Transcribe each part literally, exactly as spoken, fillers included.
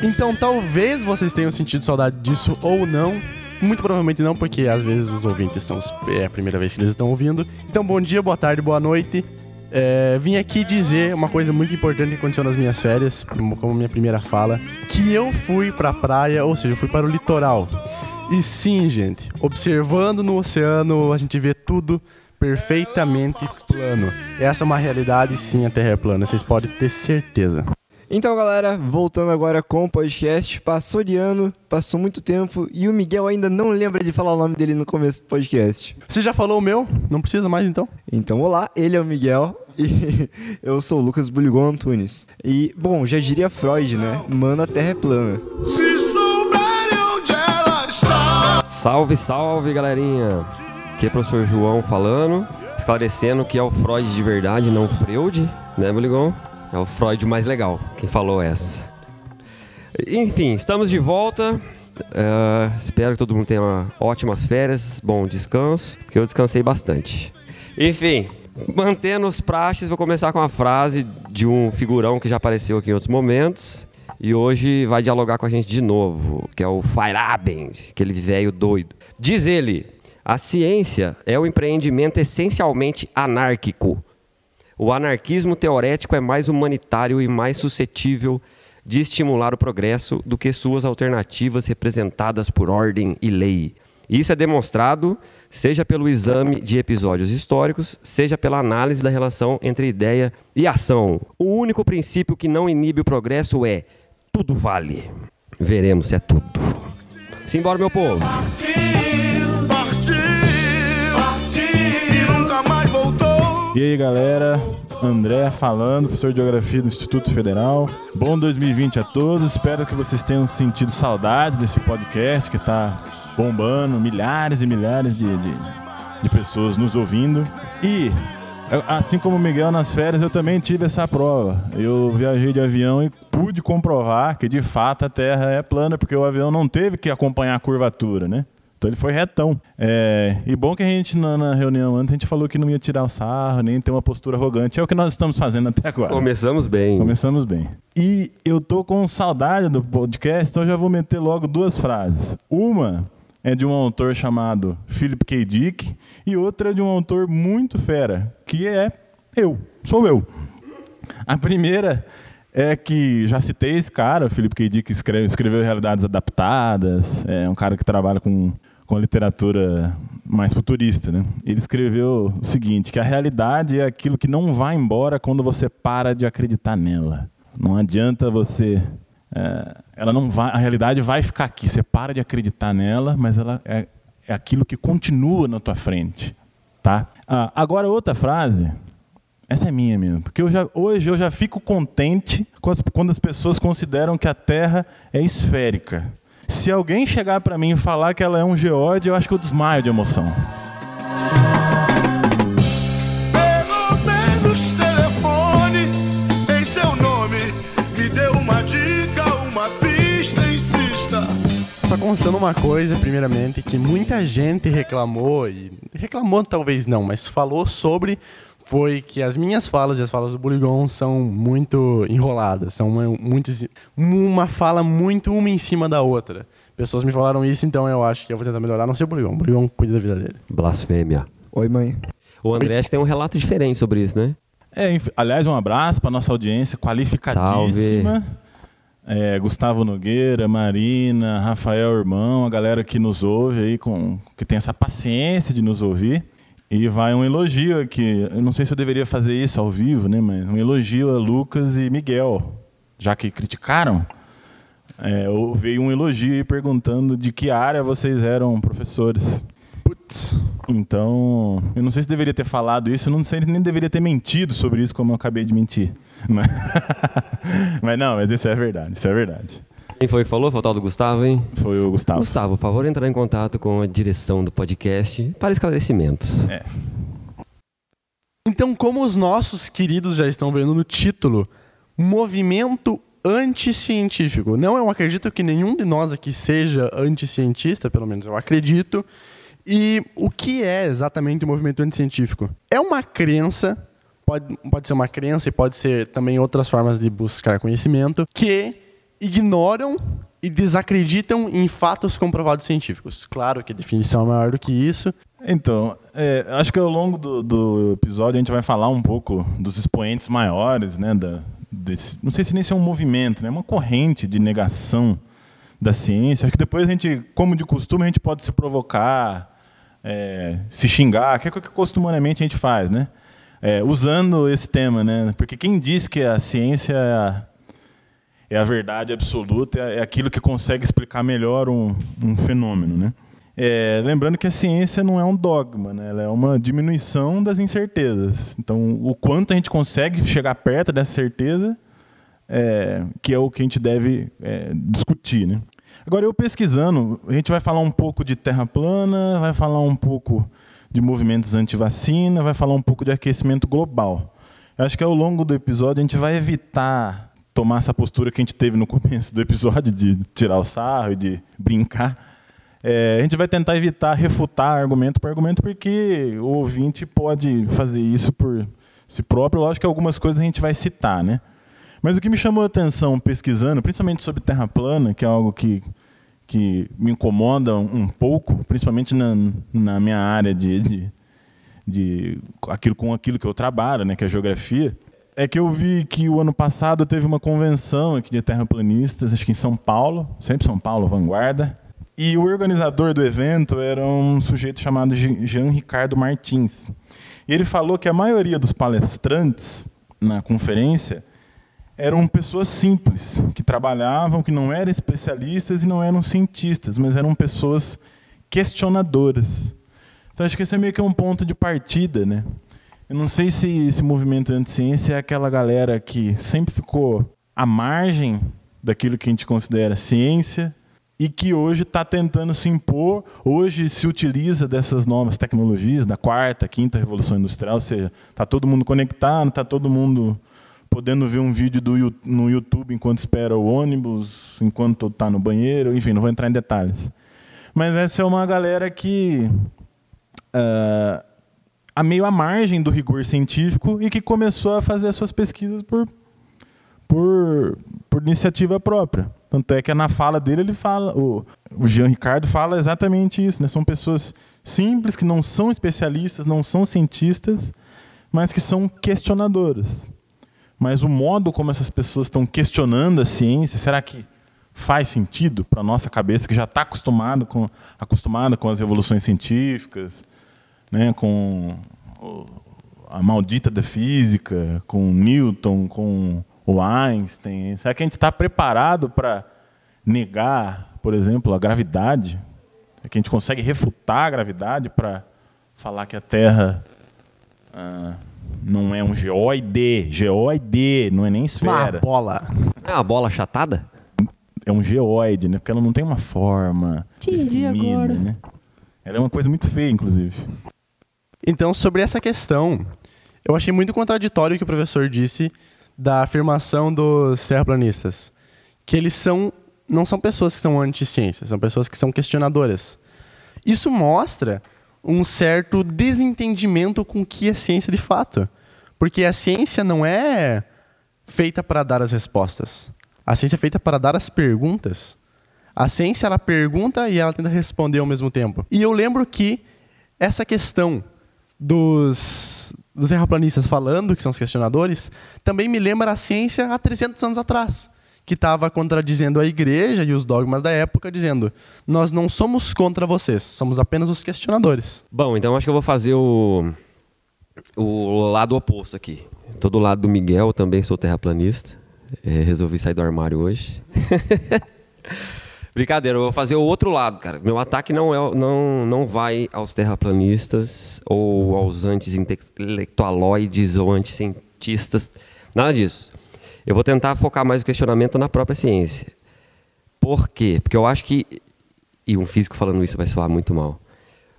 Então talvez vocês tenham sentido saudade disso ou não. Muito provavelmente não, porque às vezes os ouvintes são os... é a primeira vez que eles estão ouvindo. Então bom dia, boa tarde, boa noite. É, vim aqui dizer uma coisa muito importante que aconteceu nas minhas férias, como minha primeira fala, que eu fui pra praia, ou seja, eu fui para o litoral. E sim, gente, observando no oceano, a gente vê tudo perfeitamente plano. Essa é uma realidade, sim, a Terra é plana, vocês podem ter certeza. Então, galera, voltando agora com o podcast, passou de ano, passou muito tempo e o Miguel ainda não lembra de falar o nome dele no começo do podcast. Você já falou o meu? Não precisa mais, então? Então, olá, ele é o Miguel e eu sou o Lucas Buligon Antunes. E, bom, já diria Freud, né? Mano, a Terra é plana. Se souberem onde ela está... Salve, salve, galerinha! Aqui é o professor João falando, esclarecendo que é o Freud de verdade, não o Freud, né, Buligon? É o Freud mais legal, quem falou essa. Enfim, estamos de volta. Uh, espero que todo mundo tenha uma, ótimas férias, bom descanso, porque eu descansei bastante. Enfim, mantendo os praxes, vou começar com uma frase de um figurão que já apareceu aqui em outros momentos. E hoje vai dialogar com a gente de novo, que é o Feyerabend, aquele velho doido. Diz ele, a ciência é um empreendimento essencialmente anárquico. O anarquismo teorético é mais humanitário e mais suscetível de estimular o progresso do que suas alternativas representadas por ordem e lei. Isso é demonstrado, seja pelo exame de episódios históricos, seja pela análise da relação entre ideia e ação. O único princípio que não inibe o progresso é tudo vale. Veremos se é tudo. Simbora, meu povo! E aí galera, André falando, professor de Geografia do Instituto Federal. Bom dois mil e vinte a todos, espero que vocês tenham sentido saudade desse podcast que está bombando, milhares e milhares de, de, de pessoas nos ouvindo. E, assim como o Miguel nas férias, eu também tive essa prova. Eu viajei de avião e pude comprovar que de fato a Terra é plana, porque o avião não teve que acompanhar a curvatura, né? Então ele foi retão. É, e bom que a gente, na, na reunião antes, a gente falou que não ia tirar o sarro, nem ter uma postura arrogante. É o que nós estamos fazendo até agora. Começamos bem. Começamos bem. E eu tô com saudade do podcast, então eu já vou meter logo duas frases. Uma é de um autor chamado Philip K. Dick e outra é de um autor muito fera, que é eu. Sou eu. A primeira... é que já citei esse cara, o Philip K. Dick escreve, escreveu Realidades Adaptadas, é um cara que trabalha com, com literatura mais futurista, né? Ele escreveu o seguinte, que a realidade é aquilo que não vai embora quando você para de acreditar nela. Não adianta você... É, ela não vai, a realidade vai ficar aqui, você para de acreditar nela, mas ela é, é aquilo que continua na tua frente, tá? Ah, agora outra frase... Essa é minha mesmo, porque eu já, hoje eu já fico contente quando as pessoas consideram que a Terra é esférica. Se alguém chegar para mim e falar que ela é um geóide, eu acho que eu desmaio de emoção. Pelo menos telefone em seu nome, me dê uma dica, uma pista, insista. Só constando uma coisa, primeiramente, que muita gente reclamou, e reclamou talvez não, mas falou sobre... foi que as minhas falas e as falas do Buligon são muito enroladas, são uma, muito, uma fala muito uma em cima da outra. Pessoas me falaram isso, então eu acho que eu vou tentar melhorar. Não sei o Buligon, o Buligon cuida da vida dele. Blasfêmia. Oi, mãe. O André acho que tem um relato diferente sobre isso, né? É, aliás, um abraço para nossa audiência qualificadíssima. Salve. É, Gustavo Nogueira, Marina, Rafael Irmão, a galera que nos ouve aí, com, que tem essa paciência de nos ouvir. E vai um elogio aqui, eu não sei se eu deveria fazer isso ao vivo, né, mas um elogio a Lucas e Miguel, já que criticaram, é, veio um elogio aí perguntando de que área vocês eram professores. Putz. Então, eu não sei se deveria ter falado isso, eu não sei nem deveria ter mentido sobre isso como eu acabei de mentir. Mas, mas não, mas isso é verdade, isso é verdade. Quem foi que falou? Foi o tal do Gustavo, hein? Foi o Gustavo. Gustavo, por favor, entrar em contato com a direção do podcast para esclarecimentos. É. Então, como os nossos queridos já estão vendo no título, movimento anticientífico. Não, eu acredito que nenhum de nós aqui seja anticientista, pelo menos eu acredito. E o que é exatamente o movimento anticientífico? É uma crença, pode, pode ser uma crença e pode ser também outras formas de buscar conhecimento, que... ignoram e desacreditam em fatos comprovados científicos. Claro que a definição é maior do que isso. Então, é, acho que ao longo do, do episódio a gente vai falar um pouco dos expoentes maiores, né, da, desse, não sei se nem se é um movimento, né, uma corrente de negação da ciência. Acho que depois a gente, como de costume, a gente pode se provocar, é, se xingar, que é o que costumeiramente a gente faz, né? É, usando esse tema, né? Porque quem diz que a ciência é a, é a verdade absoluta, é aquilo que consegue explicar melhor um, um fenômeno, né? É, lembrando que a ciência não é um dogma, né? Ela é uma diminuição das incertezas. Então, o quanto a gente consegue chegar perto dessa certeza, é, que é o que a gente deve é, discutir, né? Agora, eu pesquisando, a gente vai falar um pouco de terra plana, vai falar um pouco de movimentos anti-vacina, vai falar um pouco de aquecimento global. Eu acho que ao longo do episódio a gente vai evitar tomar essa postura que a gente teve no começo do episódio de tirar o sarro e de brincar. É, a gente vai tentar evitar refutar argumento por argumento, porque o ouvinte pode fazer isso por si próprio. Lógico que algumas coisas a gente vai citar, né? Mas o que me chamou a atenção pesquisando, principalmente sobre terra plana, que é algo que, que me incomoda um pouco, principalmente na, na minha área de, de, de aquilo, com aquilo que eu trabalho, né, que é a geografia, é que eu vi que o ano passado teve uma convenção aqui de terraplanistas, acho que em São Paulo, sempre São Paulo, vanguarda, e o organizador do evento era um sujeito chamado Jean Ricardo Martins. E ele falou que a maioria dos palestrantes na conferência eram pessoas simples, que trabalhavam, que não eram especialistas e não eram cientistas, mas eram pessoas questionadoras. Então, acho que esse é meio que um ponto de partida, né? Eu não sei se esse movimento anti-ciência é aquela galera que sempre ficou à margem daquilo que a gente considera ciência e que hoje está tentando se impor, hoje se utiliza dessas novas tecnologias, da quarta, quinta revolução industrial, ou seja, está todo mundo conectado, está todo mundo podendo ver um vídeo do, no YouTube enquanto espera o ônibus, enquanto está no banheiro, enfim, não vou entrar em detalhes. Mas essa é uma galera que uh, a meio à margem do rigor científico e que começou a fazer as suas pesquisas por, por, por iniciativa própria. Tanto é que na fala dele, ele fala, o, o Jean Ricardo fala exatamente isso, né? São pessoas simples, que não são especialistas, não são cientistas, mas que são questionadoras. Mas o modo como essas pessoas estão questionando a ciência, será que faz sentido para a nossa cabeça, que já está acostumada com, acostumada com as revoluções científicas, né, com a maldita da física, com Newton, com o Einstein? Será que a gente está preparado para negar, por exemplo, a gravidade? Será que a gente consegue refutar a gravidade para falar que a Terra... Ah, não é um geóide, geóide, não é nem esfera. Uma bola. É uma bola achatada? É um geóide, né? Porque ela não tem uma forma definida, agora, né? Ela é uma coisa muito feia, inclusive. Então, sobre essa questão, eu achei muito contraditório o que o professor disse da afirmação dos terraplanistas. Que eles são, não são pessoas que são anti-ciência, são pessoas que são questionadoras. Isso mostra um certo desentendimento com o que é ciência de fato. Porque a ciência não é feita para dar as respostas. A ciência é feita para dar as perguntas. A ciência, ela pergunta e ela tenta responder ao mesmo tempo. E eu lembro que essa questão dos, dos terraplanistas falando que são os questionadores também me lembra a ciência há trezentos anos atrás, que estava contradizendo a igreja e os dogmas da época, dizendo: nós não somos contra vocês, somos apenas os questionadores. Bom, então acho que eu vou fazer o, o lado oposto aqui. Estou do lado do Miguel, eu também sou terraplanista. É, resolvi sair do armário hoje. Brincadeira, eu vou fazer o outro lado, cara. Meu ataque não, é, não, não vai aos terraplanistas ou aos anti-intelectualoides ou anticientistas, nada disso. Eu vou tentar focar mais o questionamento na própria ciência. Por quê? Porque eu acho que... E um físico falando isso vai soar muito mal.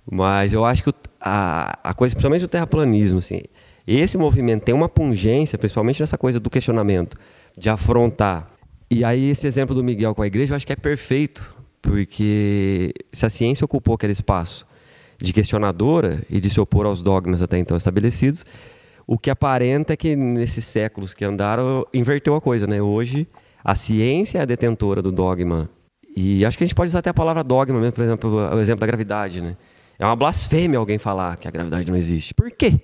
Mas eu acho que a, a coisa, principalmente o terraplanismo, assim, esse movimento tem uma pungência, principalmente nessa coisa do questionamento, de afrontar. E aí esse exemplo do Miguel com a igreja eu acho que é perfeito, porque se a ciência ocupou aquele espaço de questionadora e de se opor aos dogmas até então estabelecidos, o que aparenta é que nesses séculos que andaram, inverteu a coisa, né? Hoje, A ciência é a detentora do dogma. E acho que a gente pode usar até a palavra dogma mesmo, por exemplo, o exemplo da gravidade, né? É uma blasfêmia alguém falar que a gravidade não existe. Por quê?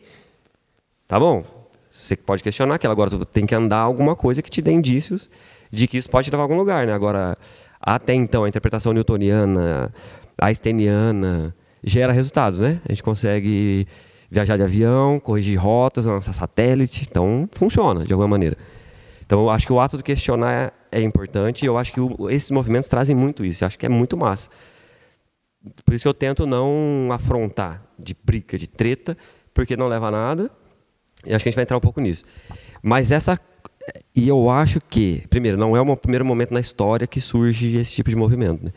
Tá bom, você pode questionar aquilo. Agora tem que andar alguma coisa que te dê indícios de que isso pode te levar a algum lugar, né? Agora, até então, a interpretação newtoniana, einsteiniana, gera resultados, né? A gente consegue viajar de avião, corrigir rotas, lançar satélite. Então, funciona de alguma maneira. Então, eu acho que o ato de questionar é, é importante. E eu acho que o, esses movimentos trazem muito isso. Eu acho que é muito massa. Por isso que eu tento não afrontar de briga, de treta, porque não leva a nada. E acho que a gente vai entrar um pouco nisso. Mas essa... E eu acho que, primeiro, não é o primeiro momento na história que surge esse tipo de movimento, né?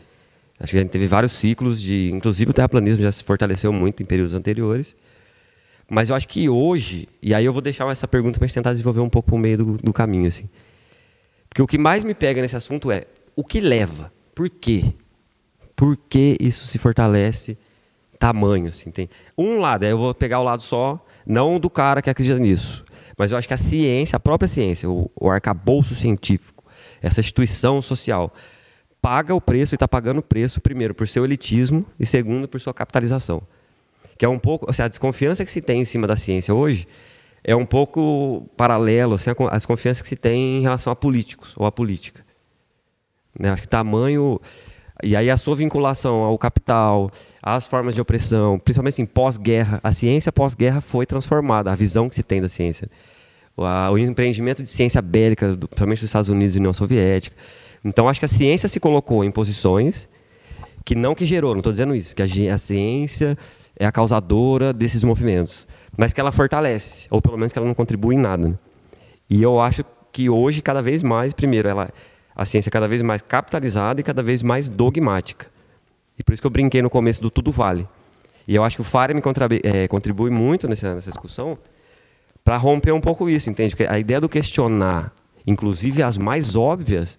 Acho que a gente teve vários ciclos de... Inclusive o terraplanismo já se fortaleceu muito em períodos anteriores. Mas eu acho que hoje... E aí eu vou deixar essa pergunta para a gente tentar desenvolver um pouco por meio do, do caminho, assim. Porque o que mais me pega nesse assunto é... O que leva? Por quê? Por que isso se fortalece tamanho, assim? Tem um lado, aí eu vou pegar o lado só... Não do cara que acredita nisso. Mas eu acho que a ciência, a própria ciência, o, o arcabouço científico, essa instituição social, paga o preço e está pagando o preço, primeiro, por seu elitismo e, segundo, por sua capitalização. Que é um pouco... Ou seja, a desconfiança que se tem em cima da ciência hoje é um pouco paralelo, assim, a desconfiança que se tem em relação a políticos ou a política. Né? Acho que tamanho... E aí a sua vinculação ao capital, às formas de opressão, principalmente assim, pós-guerra. A ciência pós-guerra foi transformada, a visão que se tem da ciência. O, a, o empreendimento de ciência bélica, do, principalmente dos Estados Unidos e União Soviética. Então acho que a ciência se colocou em posições que não que gerou, não estou dizendo isso, que a, a ciência é a causadora desses movimentos. Mas que ela fortalece, ou pelo menos que ela não contribui em nada. Né? E eu acho que hoje, cada vez mais, primeiro, ela... A ciência é cada vez mais capitalizada e cada vez mais dogmática. E por isso que eu brinquei no começo do tudo vale. E eu acho que o Feynman é, contribui muito nessa, nessa discussão para romper um pouco isso, entende? Porque a ideia do questionar, inclusive as mais óbvias,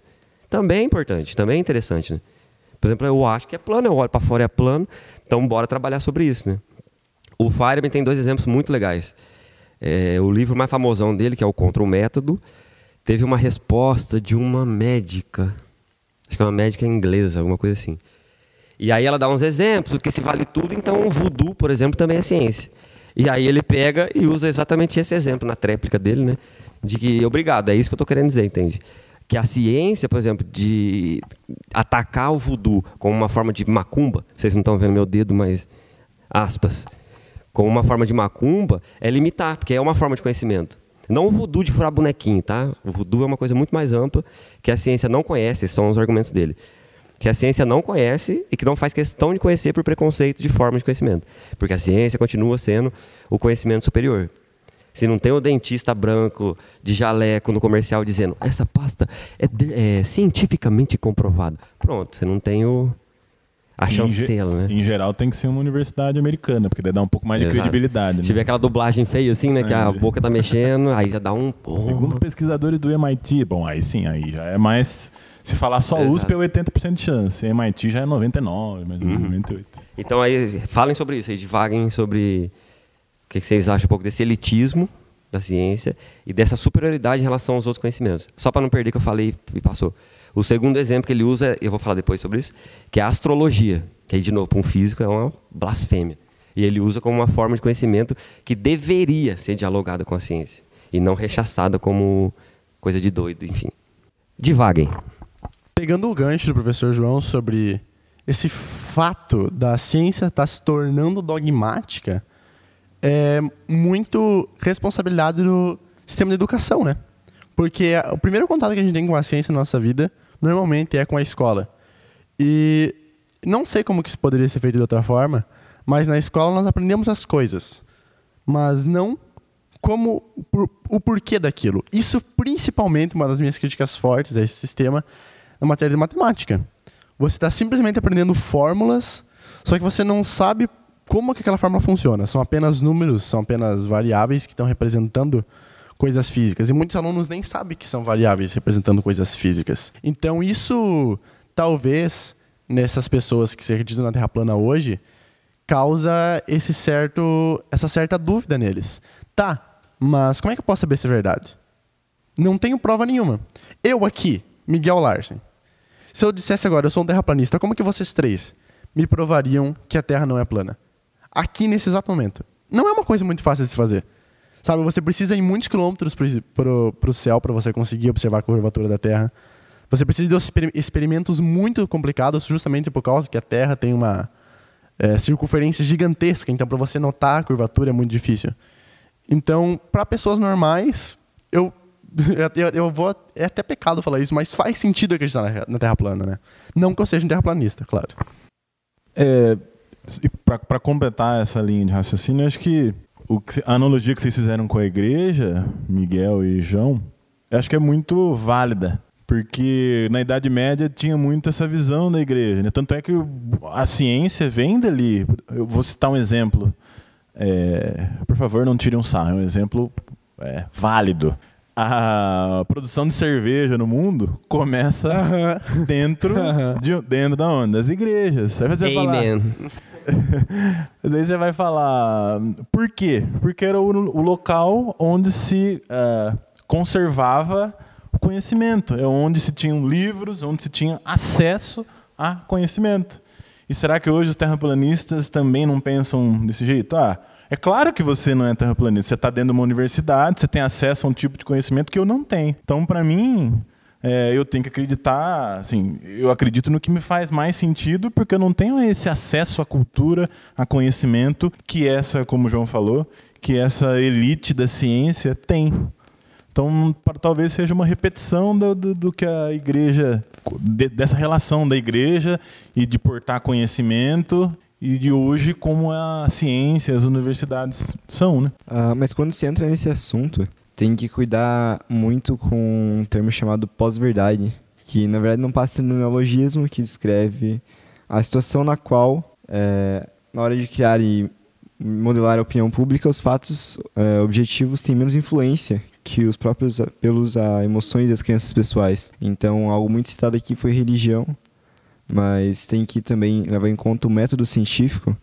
também é importante, também é interessante. Né? Por exemplo, eu acho que é plano, eu olho para fora e é plano, então bora trabalhar sobre isso. Né? O Feynman tem dois exemplos muito legais. É, o livro mais famosão dele, que é o Contra o Método, teve uma resposta de uma médica, acho que é uma médica inglesa, alguma coisa assim. E aí ela dá uns exemplos, porque se vale tudo, então o voodoo, por exemplo, também é ciência. E aí ele pega e usa exatamente esse exemplo na tréplica dele, né? De que, obrigado, é isso que eu estou querendo dizer, entende? Que a ciência, por exemplo, de atacar o voodoo como uma forma de macumba, vocês não estão vendo meu dedo, mas aspas, como uma forma de macumba, é limitar, porque é uma forma de conhecimento. Não o voodoo de furar bonequinho, tá? O voodoo é uma coisa muito mais ampla que a ciência não conhece, são os argumentos dele. Que a ciência não conhece e que não faz questão de conhecer por preconceito de forma de conhecimento. Porque a ciência continua sendo o conhecimento superior. Se não tem o dentista branco de jaleco no comercial dizendo essa pasta é, de, é cientificamente comprovada. Pronto, você não tem o... A chancela, né? Em geral tem que ser uma universidade americana, porque daí dá um pouco mais de Exato. credibilidade. Né? Se tiver aquela dublagem feia assim, né? Que a boca tá mexendo, aí já dá um... Porra. Segundo pesquisadores do M I T, bom, aí sim, aí já é mais... Se falar só Exato. U S P é oitenta por cento de chance, M I T já é noventa e nove por cento, mais ou menos, uhum. noventa e oito por cento. Então aí, falem sobre isso, aí divaguem sobre o que vocês acham um pouco desse elitismo da ciência e dessa superioridade em relação aos outros conhecimentos. Só para não perder que eu falei e passou. O segundo exemplo que ele usa, eu vou falar depois sobre isso, que é a astrologia, que aí, de novo, para um físico é uma blasfêmia. E ele usa como uma forma de conhecimento que deveria ser dialogada com a ciência e não rechaçada como coisa de doido, enfim. Divaguem. Pegando o gancho do professor João sobre esse fato da ciência estar se tornando dogmática, é muito responsabilidade do sistema de educação, né? Porque o primeiro contato que a gente tem com a ciência na nossa vida, normalmente, é com a escola. E não sei como que isso poderia ser feito de outra forma, mas na escola nós aprendemos as coisas, mas não como o porquê daquilo. Isso, principalmente, uma das minhas críticas fortes a esse sistema, na matéria de matemática. Você está simplesmente aprendendo fórmulas, só que você não sabe como que aquela fórmula funciona. São apenas números, são apenas variáveis que estão representando coisas físicas. E muitos alunos nem sabem que são variáveis representando coisas físicas. Então isso, talvez, nessas pessoas que se acreditam na Terra plana hoje, causa esse certo, essa certa dúvida neles. Tá, mas como é que eu posso saber se é verdade? Não tenho prova nenhuma. Eu aqui, Miguel Larsen. Se eu dissesse agora, eu sou um terraplanista, como que vocês três me provariam que a Terra não é plana? Aqui, nesse exato momento. Não é uma coisa muito fácil de se fazer. Sabe, você precisa ir muitos quilômetros para o céu para você conseguir observar a curvatura da Terra. Você precisa de exper experimentos muito complicados, justamente por causa que a Terra tem uma é, circunferência gigantesca. Então, para você notar a curvatura é muito difícil. Então, para pessoas normais, eu, eu, eu vou... É até pecado falar isso, mas faz sentido acreditar na, na Terra plana, né? Não que eu seja um terraplanista, claro. É, para completar essa linha de raciocínio, acho que a analogia que vocês fizeram com a igreja, Miguel e João, acho que é muito válida. Porque na Idade Média tinha muito essa visão da igreja, né? Tanto é que a ciência vem dali. Eu vou citar um exemplo. É, por favor, não tirem um sarro. É um exemplo é, válido. A produção de cerveja no mundo começa uh-huh. dentro, uh-huh. de, dentro da onda, das igrejas. Você vai Amen. Falar, às vezes você vai falar... Por quê? Porque era o, o local onde se uh, conservava... conhecimento, é onde se tinham livros, onde se tinha acesso a conhecimento. E será que hoje os terraplanistas também não pensam desse jeito? Ah, é claro que você não é terraplanista, você está dentro de uma universidade, você tem acesso a um tipo de conhecimento que eu não tenho. Então, para mim, é, eu tenho que acreditar, assim, eu acredito no que me faz mais sentido, porque eu não tenho esse acesso à cultura, a conhecimento, que essa, como o João falou, que essa elite da ciência tem. Então, talvez seja uma repetição do, do, do que a igreja, de, dessa relação da igreja e de portar conhecimento e de hoje como a ciência, as universidades são, né? Ah, mas quando se entra nesse assunto, tem que cuidar muito com um termo chamado pós-verdade, que na verdade não passa no neologismo, que descreve a situação na qual, é, na hora de criar e modelar a opinião pública, os fatos é, objetivos têm menos influência que os próprios apelos a emoções das crenças pessoais. Então, algo muito citado aqui foi religião, mas tem que também levar em conta o método científico,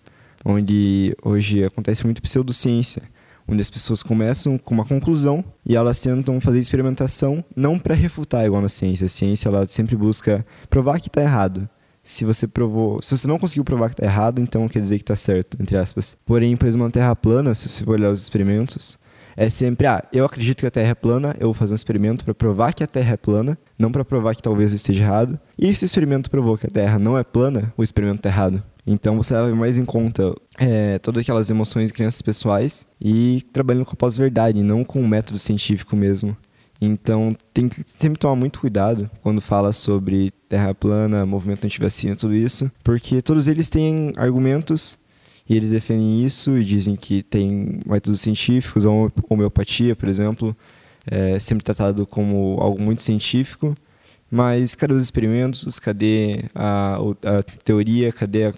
onde hoje acontece muito pseudociência, onde as pessoas começam com uma conclusão e elas tentam fazer experimentação não para refutar igual na ciência. A ciência ela sempre busca provar que está errado. Se você provou, se você não conseguiu provar que está errado, então quer dizer que está certo, entre aspas. Porém, por exemplo, na Terra plana, se você for olhar os experimentos, é sempre, ah, eu acredito que a Terra é plana, eu vou fazer um experimento para provar que a Terra é plana, não para provar que talvez eu esteja errado. E se o experimento provou que a Terra não é plana, o experimento está errado. Então você leva mais em conta é, todas aquelas emoções e crenças pessoais e trabalhando com a pós-verdade, não com o método científico mesmo. Então tem que sempre tomar muito cuidado quando fala sobre Terra plana, movimento antivacina, tudo isso, porque todos eles têm argumentos. E eles defendem isso e dizem que tem métodos científicos, a homeopatia, por exemplo, é sempre tratado como algo muito científico. Mas cadê os experimentos? Cadê a, a teoria? Cadê a,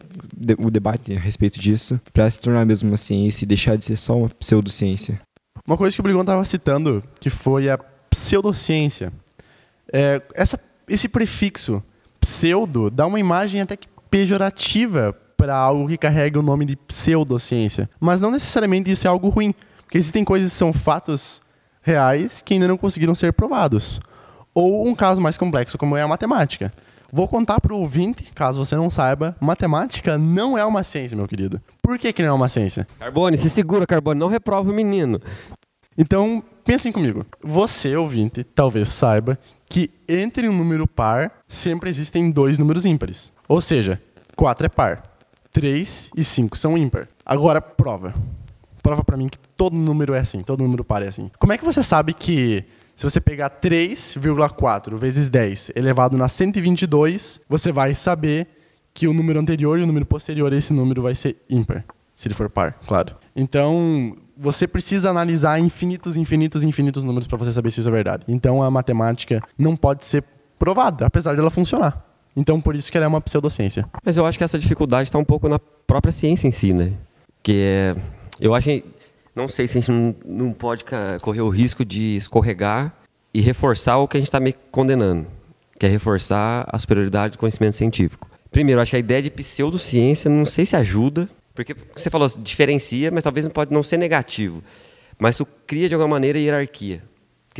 o debate a respeito disso? Para se tornar mesmo uma ciência e deixar de ser só uma pseudociência. Uma coisa que o Brigão estava citando, que foi a pseudociência. É, essa, esse prefixo pseudo dá uma imagem até que pejorativa para algo que carrega o nome de pseudociência. Mas não necessariamente isso é algo ruim, porque existem coisas que são fatos reais que ainda não conseguiram ser provados. Ou um caso mais complexo, como é a matemática. Vou contar para o ouvinte, caso você não saiba, matemática não é uma ciência, meu querido. Por que que não é uma ciência? Carbone, se segura, Carbone, não reprova o menino. Então, pensem comigo. Você, ouvinte, talvez saiba que entre um número par sempre existem dois números ímpares. Ou seja, quatro é par. três e cinco são ímpar. Agora, prova. Prova pra mim que todo número é assim, todo número par é assim. Como é que você sabe que se você pegar três vírgula quatro vezes dez elevado na cento e vinte e dois, você vai saber que o número anterior e o número posterior a esse número vai ser ímpar? Se ele for par, claro. Então, você precisa analisar infinitos, infinitos, infinitos números pra você saber se isso é verdade. Então, a matemática não pode ser provada, apesar de ela funcionar. Então, por isso que ela é uma pseudociência. Mas eu acho que essa dificuldade está um pouco na própria ciência em si, né? Que é... Eu acho que... Não sei se a gente não, não pode correr o risco de escorregar e reforçar o que a gente está meio condenando. Que é reforçar a superioridade do conhecimento científico. Primeiro, acho que a ideia de pseudociência, não sei se ajuda. Porque você falou, diferencia, mas talvez não pode não ser negativo. Mas isso cria, de alguma maneira, hierarquia.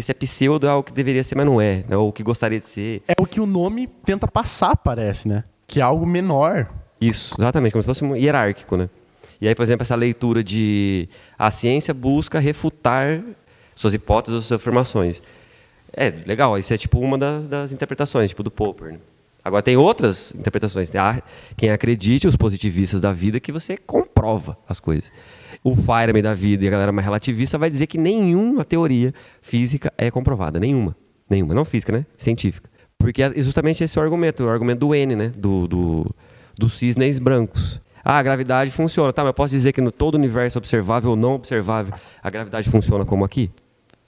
Porque se é pseudo, é algo que deveria ser, mas não é. É o que gostaria de ser. É o que o nome tenta passar, parece, né? Que é algo menor. Isso, exatamente. Como se fosse um hierárquico, né? E aí, por exemplo, essa leitura de... A ciência busca refutar suas hipóteses ou suas afirmações. É, legal. Isso é tipo uma das, das interpretações, tipo do Popper, né? Agora, tem outras interpretações. Tem a, quem acredite, os positivistas da vida, que você comprova as coisas. O Feyerabend da vida e a galera mais relativista vai dizer que nenhuma teoria física é comprovada. Nenhuma. Nenhuma. Não física, né? Científica. Porque é justamente esse é o argumento. O argumento do N, né? Do, do, dos cisnes brancos. Ah, a gravidade funciona. Tá, mas eu posso dizer que no todo o universo observável ou não observável, a gravidade funciona como aqui?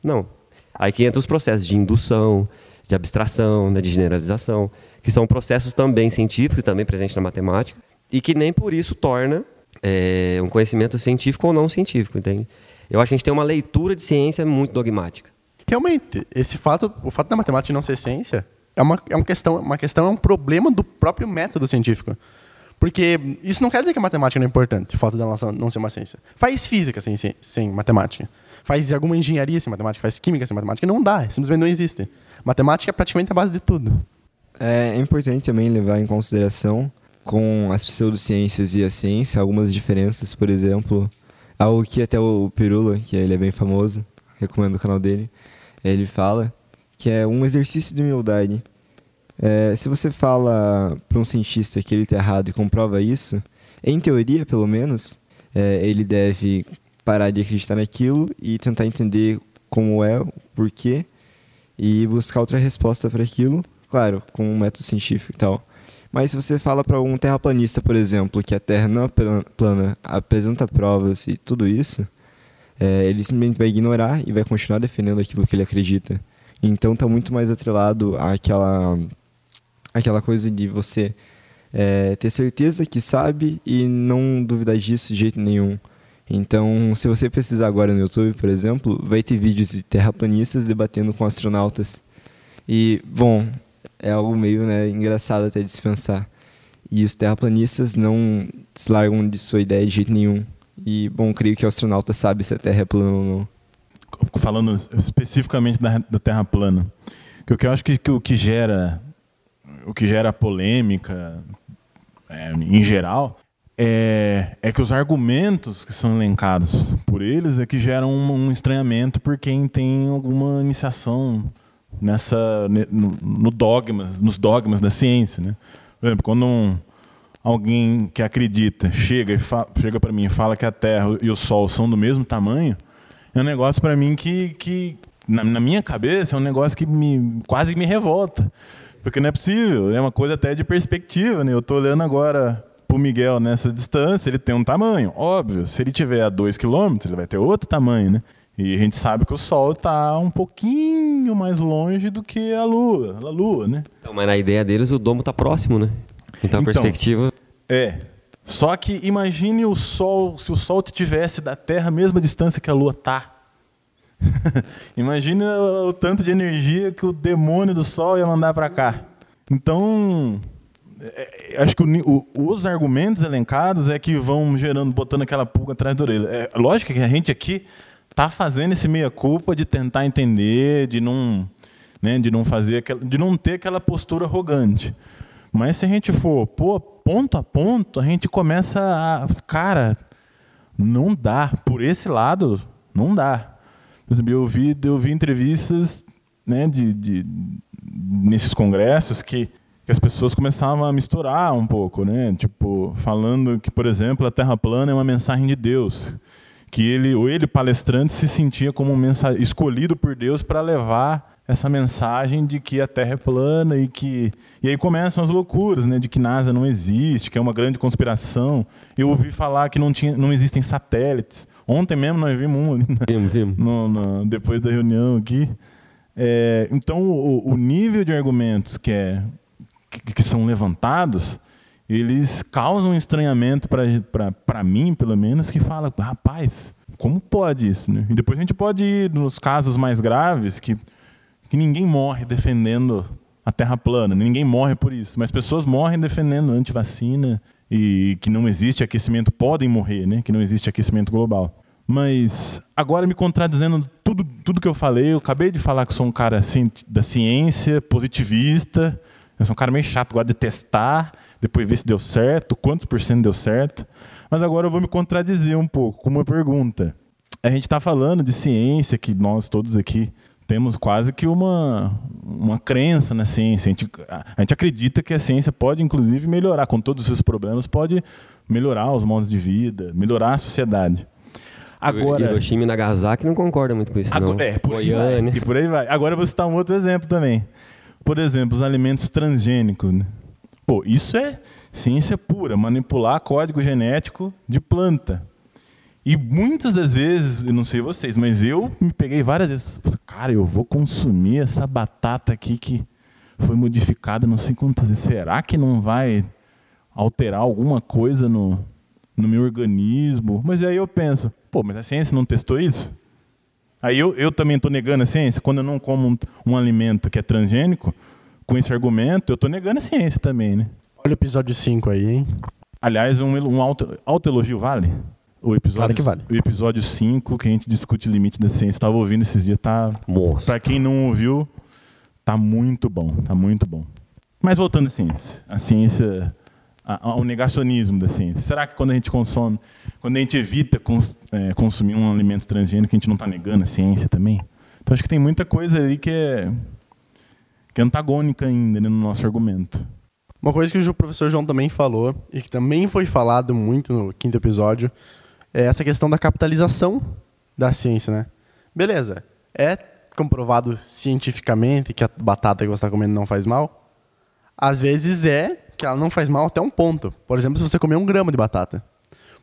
Não. Aí que entra os processos de indução, de abstração, né, de generalização, que são processos também científicos, também presentes na matemática, e que nem por isso torna é, um conhecimento científico ou não científico, entende? Eu acho que a gente tem uma leitura de ciência muito dogmática. Realmente, esse fato, o fato da matemática não ser ciência é uma, é uma questão, uma questão, é um problema do próprio método científico. Porque isso não quer dizer que a matemática não é importante, o fato dela não ser uma ciência. Faz física sem, sem, sem matemática. Faz alguma engenharia sem matemática, faz química sem matemática. Não dá, simplesmente não existe. Matemática é praticamente a base de tudo. É importante também levar em consideração com as pseudociências e a ciência algumas diferenças, por exemplo, algo que até o Pirula, que ele é bem famoso, recomendo o canal dele, ele fala que é um exercício de humildade. É, se você fala para um cientista que ele está errado e comprova isso, em teoria, pelo menos, é, ele deve parar de acreditar naquilo e tentar entender como é, o porquê, e buscar outra resposta para aquilo, claro, com um método científico e tal. Mas se você fala para um terraplanista, por exemplo, que a Terra não é plana, apresenta provas e tudo isso, é, ele simplesmente vai ignorar e vai continuar defendendo aquilo que ele acredita. Então está muito mais atrelado àquela... Aquela coisa de você é, ter certeza que sabe e não duvidar disso de jeito nenhum. Então, se você pesquisar agora no YouTube, por exemplo, vai ter vídeos de terraplanistas debatendo com astronautas. E, bom, é algo meio né, engraçado até de se pensar. E os terraplanistas não se largam de sua ideia de jeito nenhum. E, bom, creio que o astronauta sabe se a Terra é plana ou não. Falando especificamente da, da Terra plana, o que eu acho que, que o que gera... o que gera polêmica é, em geral é, é que os argumentos que são elencados por eles é que geram um, um estranhamento por quem tem alguma iniciação nessa, no, no dogma, nos dogmas da ciência, né? Por exemplo, quando um, alguém que acredita chega, chega para mim e fala que a Terra e o Sol são do mesmo tamanho, é um negócio para mim que, que na, na minha cabeça é um negócio que me, quase me revolta. Porque não é possível, é uma coisa até de perspectiva, né? Eu estou olhando agora para o Miguel nessa distância, ele tem um tamanho, óbvio. Se ele tiver a dois quilômetros, ele vai ter outro tamanho, né? E a gente sabe que o Sol está um pouquinho mais longe do que a Lua, a Lua, né? Então, mas na ideia deles o domo está próximo, né? Então a perspectiva... É, só que imagine o Sol, se o Sol estivesse da Terra a mesma distância que a Lua está. Imagina o tanto de energia que o demônio do Sol ia mandar para cá. Então, é, acho que o, o, os argumentos elencados é que vão gerando, botando aquela pulga atrás da orelha. É, lógico que a gente aqui está fazendo esse meia-culpa de tentar entender, de não, né, de não fazer, aquela, de não ter aquela postura arrogante. Mas se a gente for pô, ponto a ponto, a gente começa a... Cara, não dá. Por esse lado, não dá. Eu vi, eu vi entrevistas né, de, de, nesses congressos que, que as pessoas começavam a misturar um pouco, né? Tipo, falando que, por exemplo, a Terra plana é uma mensagem de Deus, que ele, ou ele, palestrante, se sentia como um mensa- escolhido por Deus para levar essa mensagem de que a Terra é plana e que... E aí começam as loucuras, né? De que NASA não existe, que é uma grande conspiração. Eu ouvi falar que não, tinha, não existem satélites. Ontem mesmo nós vimos um ali, né? no, no, depois da reunião aqui. É, então, o, o nível de argumentos que, é, que, que são levantados, eles causam um estranhamento para mim, pelo menos, que fala, rapaz, como pode isso? Né? E depois a gente pode ir nos casos mais graves, que, que ninguém morre defendendo a Terra plana, ninguém morre por isso, mas pessoas morrem defendendo antivacina, e que não existe aquecimento, podem morrer, né? Que não existe aquecimento global. Mas agora me contradizendo tudo, tudo que eu falei, eu acabei de falar que sou um cara assim, da ciência, positivista, eu sou um cara meio chato, gosto de testar, depois ver se deu certo, quantos por cento deu certo. Mas agora eu vou me contradizer um pouco com uma pergunta. A gente está falando de ciência, que nós todos aqui temos quase que uma, uma crença na ciência. A gente, a gente acredita que a ciência pode, inclusive, melhorar, com todos os seus problemas, pode melhorar os modos de vida, melhorar a sociedade. Agora, Hiroshima e Nagasaki não concordam muito com isso, agora, não. É, por aí vai, né? E por aí vai. Agora eu vou citar um outro exemplo também. Por exemplo, os alimentos transgênicos, né? Pô, isso é ciência pura, manipular código genético de planta. E muitas das vezes, eu não sei vocês, mas eu me peguei várias vezes, cara, eu vou consumir essa batata aqui que foi modificada não sei quantas vezes. Será que não vai alterar alguma coisa no, no meu organismo? Mas aí eu penso, pô, mas a ciência não testou isso? Aí eu, eu também estou negando a ciência. Quando eu não como um, um alimento que é transgênico, com esse argumento, eu estou negando a ciência também, né? Olha o episódio cinco aí, hein? Aliás, um, um auto, autoelogio vale? O episódio, claro que vale. O episódio cinco, que a gente discute o limite da ciência, estava ouvindo esses dias, tá. Para quem não ouviu, tá muito bom, tá muito bom. Mas voltando à ciência, a ciência, a, ao negacionismo da ciência. Será que quando a gente consome, quando a gente evita cons, é, consumir um alimento transgênico, a gente não está negando a ciência também? Então acho que tem muita coisa aí que é, que é antagônica ainda, né, no nosso argumento. Uma coisa que o professor João também falou e que também foi falado muito no quinto episódio é essa questão da capitalização da ciência, né? Beleza, é comprovado cientificamente que a batata que você está comendo não faz mal? Às vezes é que ela não faz mal até um ponto. Por exemplo, se você comer um grama de batata.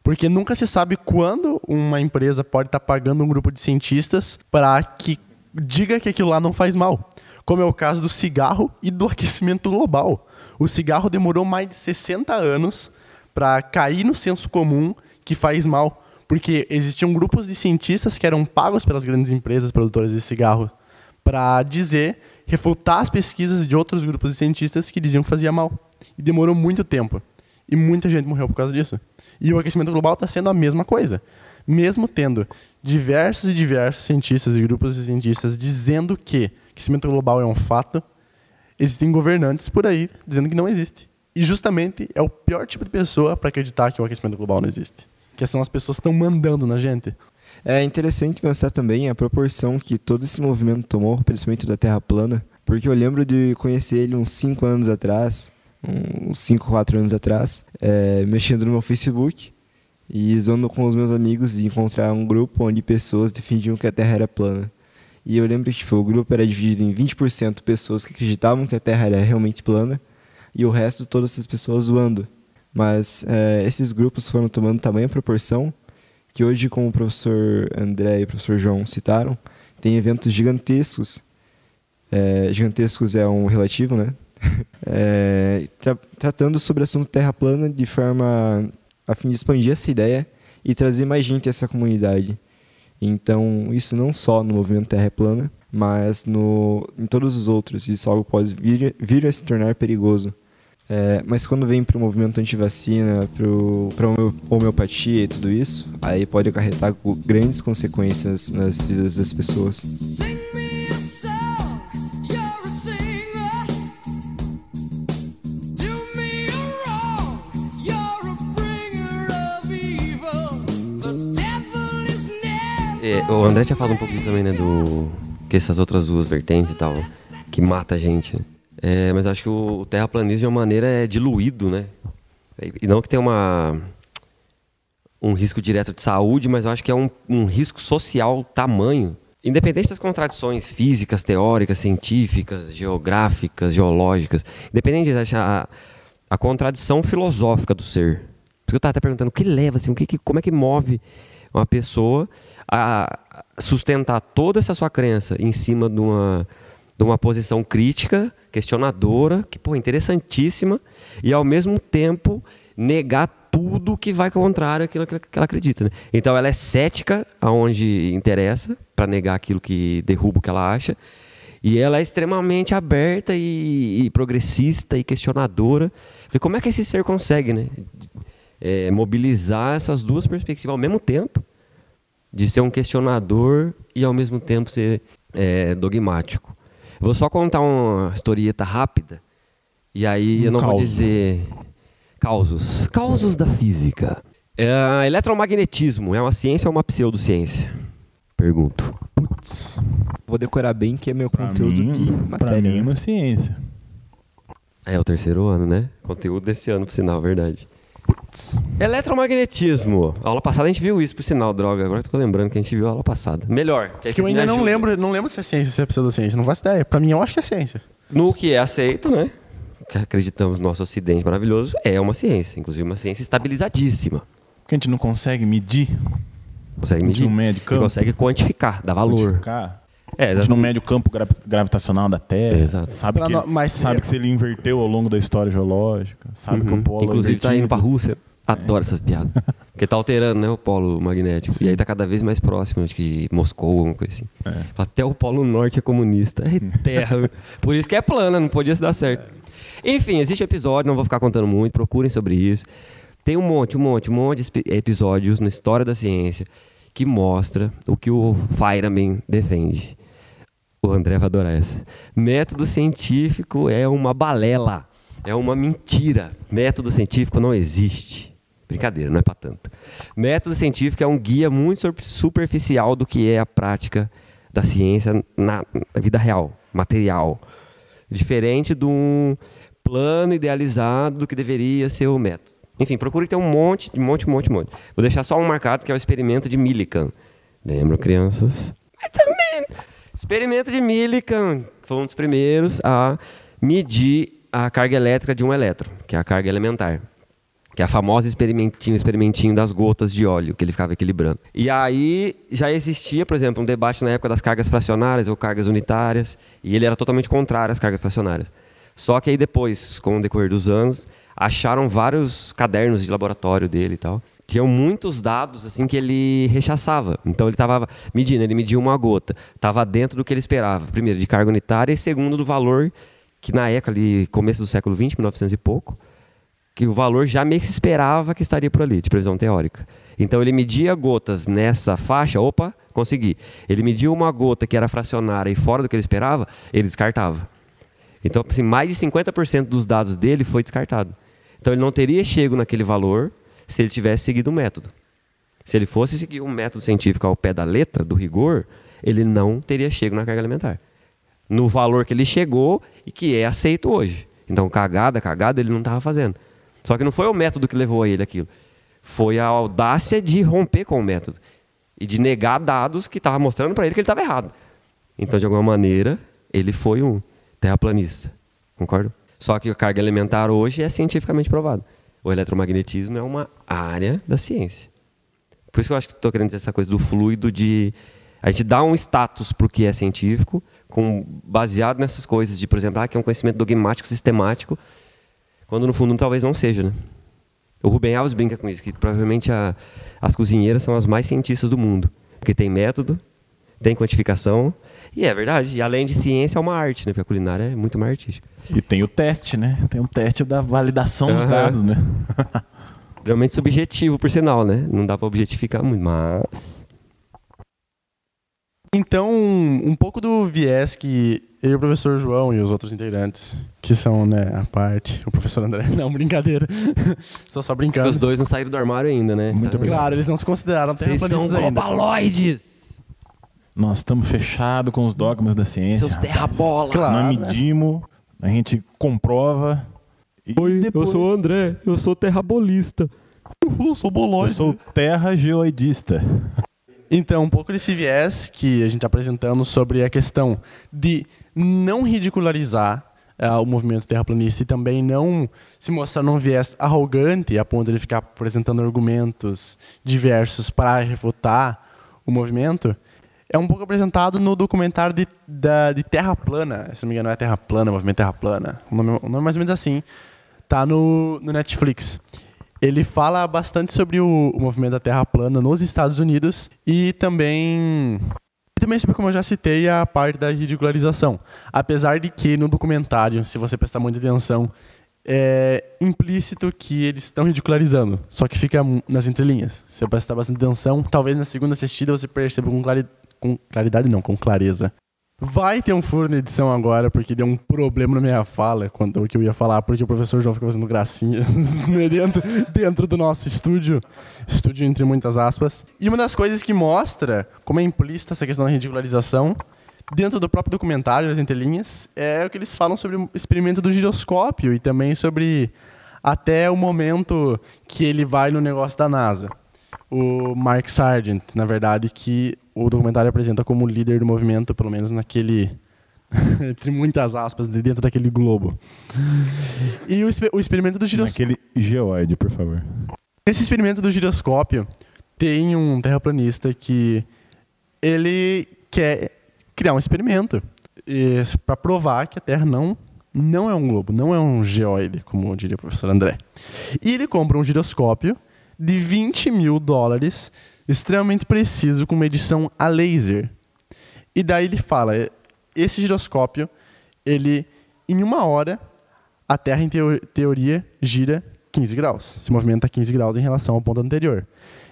Porque nunca se sabe quando uma empresa pode estar tá pagando um grupo de cientistas para que diga que aquilo lá não faz mal. Como é o caso do cigarro e do aquecimento global. O cigarro demorou mais de sessenta anos para cair no senso comum que faz mal, porque existiam grupos de cientistas que eram pagos pelas grandes empresas produtoras de cigarro para dizer, refutar as pesquisas de outros grupos de cientistas que diziam que fazia mal. E demorou muito tempo. E muita gente morreu por causa disso. E o aquecimento global está sendo a mesma coisa. Mesmo tendo diversos e diversos cientistas e grupos de cientistas dizendo que aquecimento global é um fato, existem governantes por aí dizendo que não existe. E justamente é o pior tipo de pessoa para acreditar que o aquecimento global não existe. Que são as pessoas que estão mandando na gente. É interessante pensar também a proporção que todo esse movimento tomou, principalmente da Terra plana, porque eu lembro de conhecer ele uns cinco anos atrás, uns cinco, quatro anos atrás, é, mexendo no meu Facebook e zoando com os meus amigos e encontrar um grupo onde pessoas defendiam que a Terra era plana. E eu lembro que tipo, o grupo era dividido em vinte por cento pessoas que acreditavam que a Terra era realmente plana e o resto, todas essas pessoas zoando. Mas é, esses grupos foram tomando tamanha proporção que hoje, como o professor André e o professor João citaram, tem eventos gigantescos. É, gigantescos é um relativo, né? É, tra tratando sobre o assunto Terra plana de forma a fim de expandir essa ideia e trazer mais gente a essa comunidade. Então, isso não só no movimento Terra plana, mas no, em todos os outros. Isso algo pode vir, vir a se tornar perigoso. É, mas quando vem para o movimento antivacina, para a homeopatia e tudo isso, aí pode acarretar grandes consequências nas vidas das pessoas. É, o André tinha falado um pouco disso também, né, do... que essas outras duas vertentes e tal, que mata a gente, né? É, mas acho que o terraplanismo de uma maneira é diluído, né? E não que tenha uma, um risco direto de saúde, mas eu acho que é um, um risco social tamanho. Independente das contradições físicas, teóricas, científicas, geográficas, geológicas, independente da a contradição filosófica do ser. Porque eu estava até perguntando, o que leva, assim, o que, como é que move uma pessoa a sustentar toda essa sua crença em cima de uma... de uma posição crítica, questionadora, que, pô, interessantíssima, e ao mesmo tempo negar tudo que vai contrário àquilo que ela acredita, né? Então ela é cética aonde interessa, para negar aquilo que derruba o que ela acha, e ela é extremamente aberta e, e progressista e questionadora. Falei, como é que esse ser consegue, né? É, mobilizar essas duas perspectivas ao mesmo tempo de ser um questionador e ao mesmo tempo ser é, dogmático. Vou só contar uma historieta rápida e aí um eu não causo. vou dizer causos. Causos da física. É, eletromagnetismo é uma ciência ou uma pseudociência? Pergunto. Putz. Vou decorar bem que é meu pra conteúdo mim, de matéria. Pra mim é uma ciência. É o terceiro ano, né? Conteúdo desse ano, por sinal, verdade. Putz. Eletromagnetismo. A aula passada a gente viu isso, por sinal, droga. Agora que eu tô lembrando que a gente viu a aula passada. Melhor. Acho que eu ainda não lembro, não lembro se é ciência ou se é pseudociência. Não faço ideia. Pra mim, eu acho que é ciência. No que é aceito, né? Que acreditamos no nosso ocidente maravilhoso, é uma ciência. Inclusive, uma ciência estabilizadíssima. Porque a gente não consegue medir. Consegue medir. Não mede campo. Consegue quantificar, dar valor. Quantificar. É, a gente não mede o campo gra gravitacional da Terra. É, exato. Sabe, que, não, mas sabe é... que se ele inverteu ao longo da história geológica. Sabe uhum. que o polo... Inclusive está indo para a Rússia. Adoro é. essas piadas. Porque está alterando, né, o polo magnético. Sim. E aí está cada vez mais próximo, acho que de Moscou, alguma coisa assim. É. Até o polo norte é comunista. É terra. Por isso que é plana, não podia se dar certo. É. Enfim, existe episódio, não vou ficar contando muito. Procurem sobre isso. Tem um monte, um monte, um monte de episódios na história da ciência que mostra o que o Feyerabend defende. O André vai adorar essa. Método científico é uma balela, é uma mentira. Método científico não existe. Brincadeira, não é pra tanto. Método científico é um guia muito superficial do que é a prática da ciência na vida real, material. Diferente de um plano idealizado do que deveria ser o método. Enfim, procure ter um monte, um monte, um monte, um monte. Vou deixar só um marcado, que é o experimento de Millikan. Lembram, crianças? Experimento de Millikan. Foi um dos primeiros a medir a carga elétrica de um elétron, que é a carga elementar. Que é a famosa experimentinho, experimentinho das gotas de óleo, que ele ficava equilibrando. E aí já existia, por exemplo, um debate na época das cargas fracionárias ou cargas unitárias, e ele era totalmente contrário às cargas fracionárias. Só que aí depois, com o decorrer dos anos... acharam vários cadernos de laboratório dele e tal. Tinham muitos dados assim que ele rechaçava. Então ele estava medindo, ele mediu uma gota. Estava dentro do que ele esperava. Primeiro, de carga unitária. E segundo, do valor que na época, ali, começo do século vinte, mil e novecentos e pouco, que o valor já meio que se esperava que estaria por ali, de previsão teórica. Então ele media gotas nessa faixa. Opa, consegui. Ele mediu uma gota que era fracionária e fora do que ele esperava, ele descartava. Então assim, mais de cinquenta por cento dos dados dele foi descartado. Então ele não teria chego naquele valor se ele tivesse seguido o método. Se ele fosse seguir um método científico ao pé da letra, do rigor, ele não teria chego na carga elementar. No valor que ele chegou e que é aceito hoje. Então cagada, cagada, ele não estava fazendo. Só que não foi o método que levou a ele aquilo. Foi a audácia de romper com o método. E de negar dados que estavam mostrando para ele que ele estava errado. Então de alguma maneira, ele foi um terraplanista. Concordo? Só que a carga elementar hoje é cientificamente provado. O eletromagnetismo é uma área da ciência. Por isso que eu acho que estou querendo dizer essa coisa do fluido de... A gente dá um status para o que é científico, com, baseado nessas coisas de, por exemplo, ah, que é um conhecimento dogmático, sistemático, quando no fundo talvez não seja, né? O Rubem Alves brinca com isso, que provavelmente a, as cozinheiras são as mais cientistas do mundo. Porque tem método, tem quantificação... E é verdade. E além de ciência, é uma arte, né? Porque a culinária é muito mais artística. E tem o teste, né? Tem o teste da validação uhum. dos dados, né? Realmente subjetivo, por sinal, né? Não dá para objetificar muito, mas... Então, um pouco do viés que eu e o professor João e os outros integrantes, que são, né, a parte... O professor André... Não, brincadeira. Só só brincando. Os dois não saíram do armário ainda, né? Muito tá. Claro, eles não se consideraram terraplanistas. Vocês são globaloides! Nós estamos fechados com os dogmas da ciência. Seus terra-bola. Claro, nós medimos, né? A gente comprova. E Oi, depois... eu sou o André, eu sou terrabolista. Eu sou bolóide. Eu sou terra-geoidista. Então, um pouco desse viés que a gente está apresentando sobre a questão de não ridicularizar uh, o movimento terraplanista e também não se mostrar num viés arrogante a ponto de ele ficar apresentando argumentos diversos para refutar o movimento... É um pouco apresentado no documentário de, da, de Terra Plana. Se não me engano, não é Terra Plana, Movimento Terra Plana. O nome, o nome é mais ou menos assim. Tá no, no Netflix. Ele fala bastante sobre o, o movimento da Terra Plana nos Estados Unidos e também, e também sobre, como eu já citei, a parte da ridicularização. Apesar de que no documentário, se você prestar muita atenção, é implícito que eles estão ridicularizando, só que fica nas entrelinhas. Se eu prestar bastante atenção, talvez na segunda assistida você perceba com, clari... com claridade, não, com clareza. Vai ter um furo na edição agora, porque deu um problema na minha fala, quanto ao que eu ia falar, porque o professor João ficou fazendo gracinha dentro, dentro do nosso estúdio, estúdio entre muitas aspas. E uma das coisas que mostra como é implícita essa questão da ridicularização, dentro do próprio documentário, das entrelinhas, é o que eles falam sobre o experimento do giroscópio e também sobre até o momento que ele vai no negócio da NASA. O Mark Sargent, na verdade, que o documentário apresenta como líder do movimento, pelo menos naquele, entre muitas aspas, dentro daquele globo. E o, o experimento do giroscópio... Naquele geóide, por favor. Nesse experimento do giroscópio, tem um terraplanista que ele quer criar um experimento para provar que a Terra não, não é um globo, não é um geóide, como diria o professor André. E ele compra um giroscópio de vinte mil dólares, extremamente preciso, com uma edição a laser. E daí ele fala, esse giroscópio, ele, em uma hora, a Terra, em teo- teoria, gira quinze graus. Se movimenta quinze graus em relação ao ponto anterior.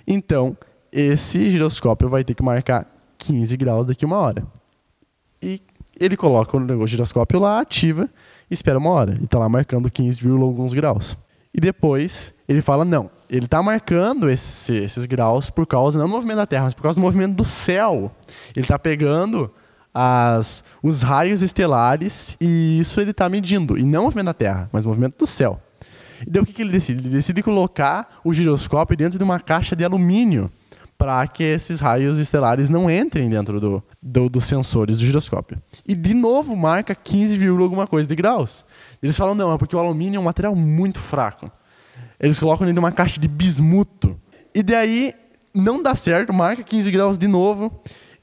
Então, esse giroscópio vai ter que marcar quinze graus daqui a uma hora. E ele coloca o giroscópio lá, ativa, e espera uma hora. E está lá marcando quinze alguns graus. E depois, ele fala, não, ele está marcando esse, esses graus por causa, não do movimento da Terra, mas por causa do movimento do céu. Ele está pegando as, os raios estelares e isso ele está medindo. E não o movimento da Terra, mas o movimento do céu. Então o que, que ele decide? Ele decide colocar o giroscópio dentro de uma caixa de alumínio para que esses raios estelares não entrem dentro do, do, dos sensores do giroscópio. E de novo marca quinze, alguma coisa de graus. Eles falam, não, é porque o alumínio é um material muito fraco. Eles colocam dentro de uma caixa de bismuto. E daí, não dá certo, marca quinze graus de novo.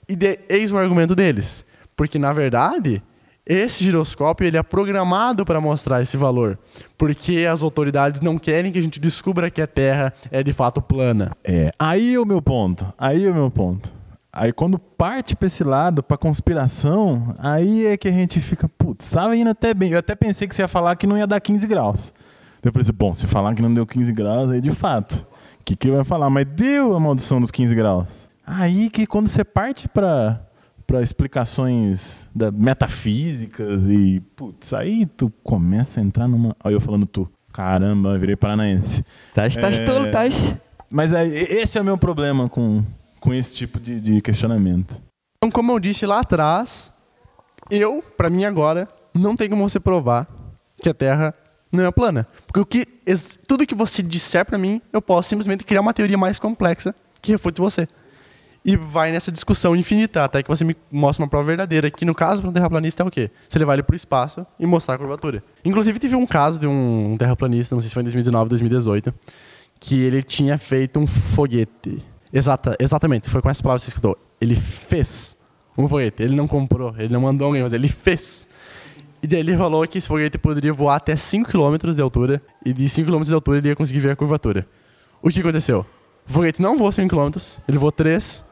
E de, eis o argumento deles. Porque, na verdade, esse giroscópio ele é programado para mostrar esse valor. Porque as autoridades não querem que a gente descubra que a Terra é de fato plana. É, aí é o meu ponto. Aí é o meu ponto. Aí quando parte para esse lado, para conspiração, aí é que a gente fica, putz, estava indo até bem. Eu até pensei que você ia falar que não ia dar quinze graus. Eu falei assim, bom, se falar que não deu quinze graus, aí de fato, o que que vai falar? Mas deu a maldição dos quinze graus. Aí que quando você parte para para explicações da metafísicas e, putz, aí tu começa a entrar numa... Olha eu falando tu. Caramba, eu virei paranaense. Tás, tás, é... tolo, tás. Mas aí, esse é o meu problema com, com esse tipo de, de questionamento. Então, como eu disse lá atrás, eu, para mim agora, não tem como você provar que a Terra... não é plana. Porque o que, tudo que você disser para mim, eu posso simplesmente criar uma teoria mais complexa que refute você. E vai nessa discussão infinita, até que você me mostra uma prova verdadeira, que no caso para um terraplanista é o quê? Você levar ele para o espaço e mostrar a curvatura. Inclusive teve um caso de um terraplanista, não sei se foi em dois mil e dezenove, dois mil e dezoito, que ele tinha feito um foguete. Exata, exatamente, foi com essa palavra que você escutou. Ele fez um foguete, ele não comprou, ele não mandou alguém, mas ele fez. E daí ele falou que esse foguete poderia voar até cinco quilômetros de altura. E de cinco quilômetros de altura ele ia conseguir ver a curvatura. O que aconteceu? O foguete não voou cinco quilômetros, ele voou três.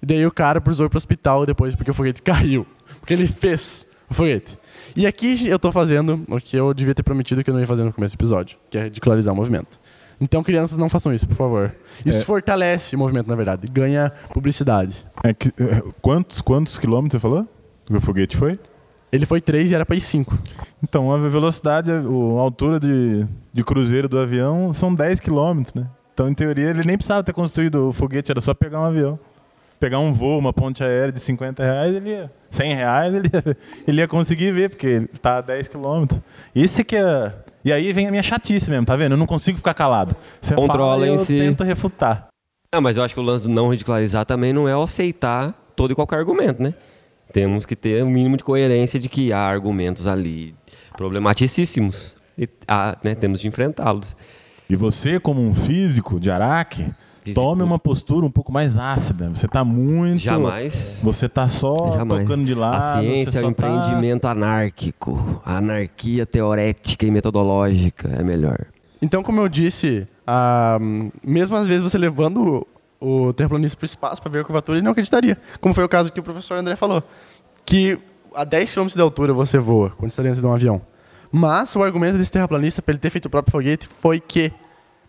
E daí o cara precisou ir pro hospital depois porque o foguete caiu. Porque ele fez o foguete. E aqui eu tô fazendo o que eu devia ter prometido que eu não ia fazer no começo do episódio. Que é ridicularizar o movimento. Então crianças, não façam isso, por favor. Isso é... fortalece o movimento, na verdade. Ganha publicidade. É que, quantos, quantos quilômetros você falou? O foguete foi? Ele foi três e era para ir cinco. Então, a velocidade, a altura de, de cruzeiro do avião são dez quilômetros, né? Então, em teoria, ele nem precisava ter construído o foguete, era só pegar um avião. Pegar um voo, uma ponte aérea de cinquenta reais, ele ia, cem reais, ele ia, ele ia conseguir ver, porque ele tá a dez quilômetros. Isso que é... E aí vem a minha chatice mesmo, tá vendo? Eu não consigo ficar calado. Você fala, eu tento refutar. Ah, mas eu acho que o lance do não ridicularizar também não é o aceitar todo e qualquer argumento, né? Temos que ter um mínimo de coerência de que há argumentos ali problematicíssimos. E há, né, temos de enfrentá-los. E você, como um físico de Araque, físico. Tome uma postura um pouco mais ácida. Você está muito... Jamais. Você está só Jamais. Tocando de lado. A ciência é o empreendimento tá... anárquico. A anarquia teorética e metodológica é melhor. Então, como eu disse, a... mesmo às vezes você levando... o terraplanista para o espaço para ver a curvatura, ele não acreditaria. Como foi o caso que o professor André falou. Que a dez quilômetros de altura você voa quando está dentro de um avião. Mas o argumento desse terraplanista, para ele ter feito o próprio foguete, foi que,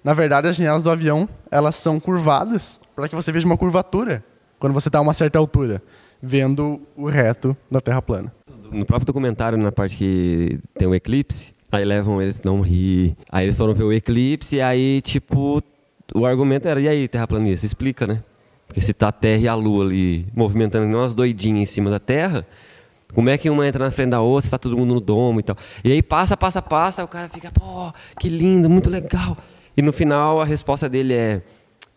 na verdade, as janelas do avião, elas são curvadas para que você veja uma curvatura quando você está a uma certa altura, vendo o reto da Terra plana. No próprio documentário, na parte que tem o eclipse, aí levam eles, não ri, aí eles foram ver o eclipse, e aí, tipo, o argumento era, e aí, terraplanista, explica, né? Porque se tá a Terra e a Lua ali movimentando umas doidinhas em cima da Terra, como é que uma entra na frente da outra, está todo mundo no domo e tal? E aí passa, passa, passa, aí o cara fica, pô, que lindo, muito legal. E no final a resposta dele é,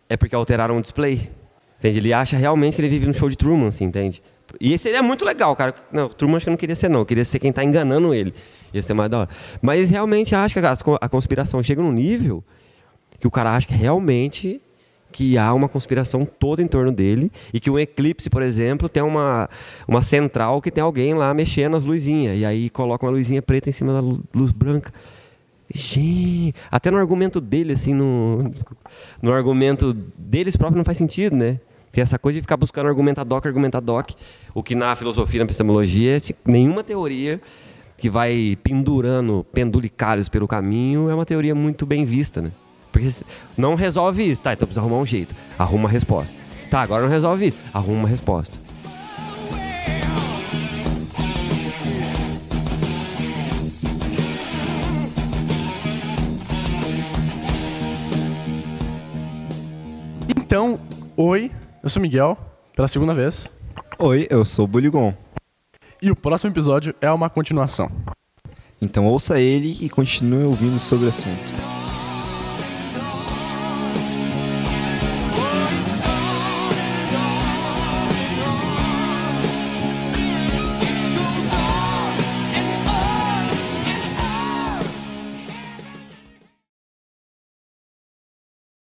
é porque alteraram o display. Entende? Ele acha realmente que ele vive no show de Truman, assim, entende? E seria muito legal, cara. Não, Truman acho que eu não queria ser, não. Eu queria ser quem está enganando ele. Ia ser mais da hora. Mas eles realmente acham que a conspiração chega num nível que o cara acha que realmente que há uma conspiração toda em torno dele e que um eclipse, por exemplo, tem uma, uma central que tem alguém lá mexendo as luzinhas. E aí coloca uma luzinha preta em cima da luz branca. Gente, até no argumento dele, assim, no, no argumento deles próprios não faz sentido, né? Tem essa coisa de ficar buscando argumento ad hoc, argumento ad hoc, o que na filosofia, na epistemologia, nenhuma teoria que vai pendurando pendulicários pelo caminho é uma teoria muito bem vista, né? Porque não resolve isso, tá, então precisa arrumar um jeito, arruma uma resposta. Tá, agora não resolve isso, arruma uma resposta. Então, oi, eu sou Miguel, pela segunda vez. Oi, eu sou o Buligon. E o próximo episódio é uma continuação. Então ouça ele e continue ouvindo sobre o assunto.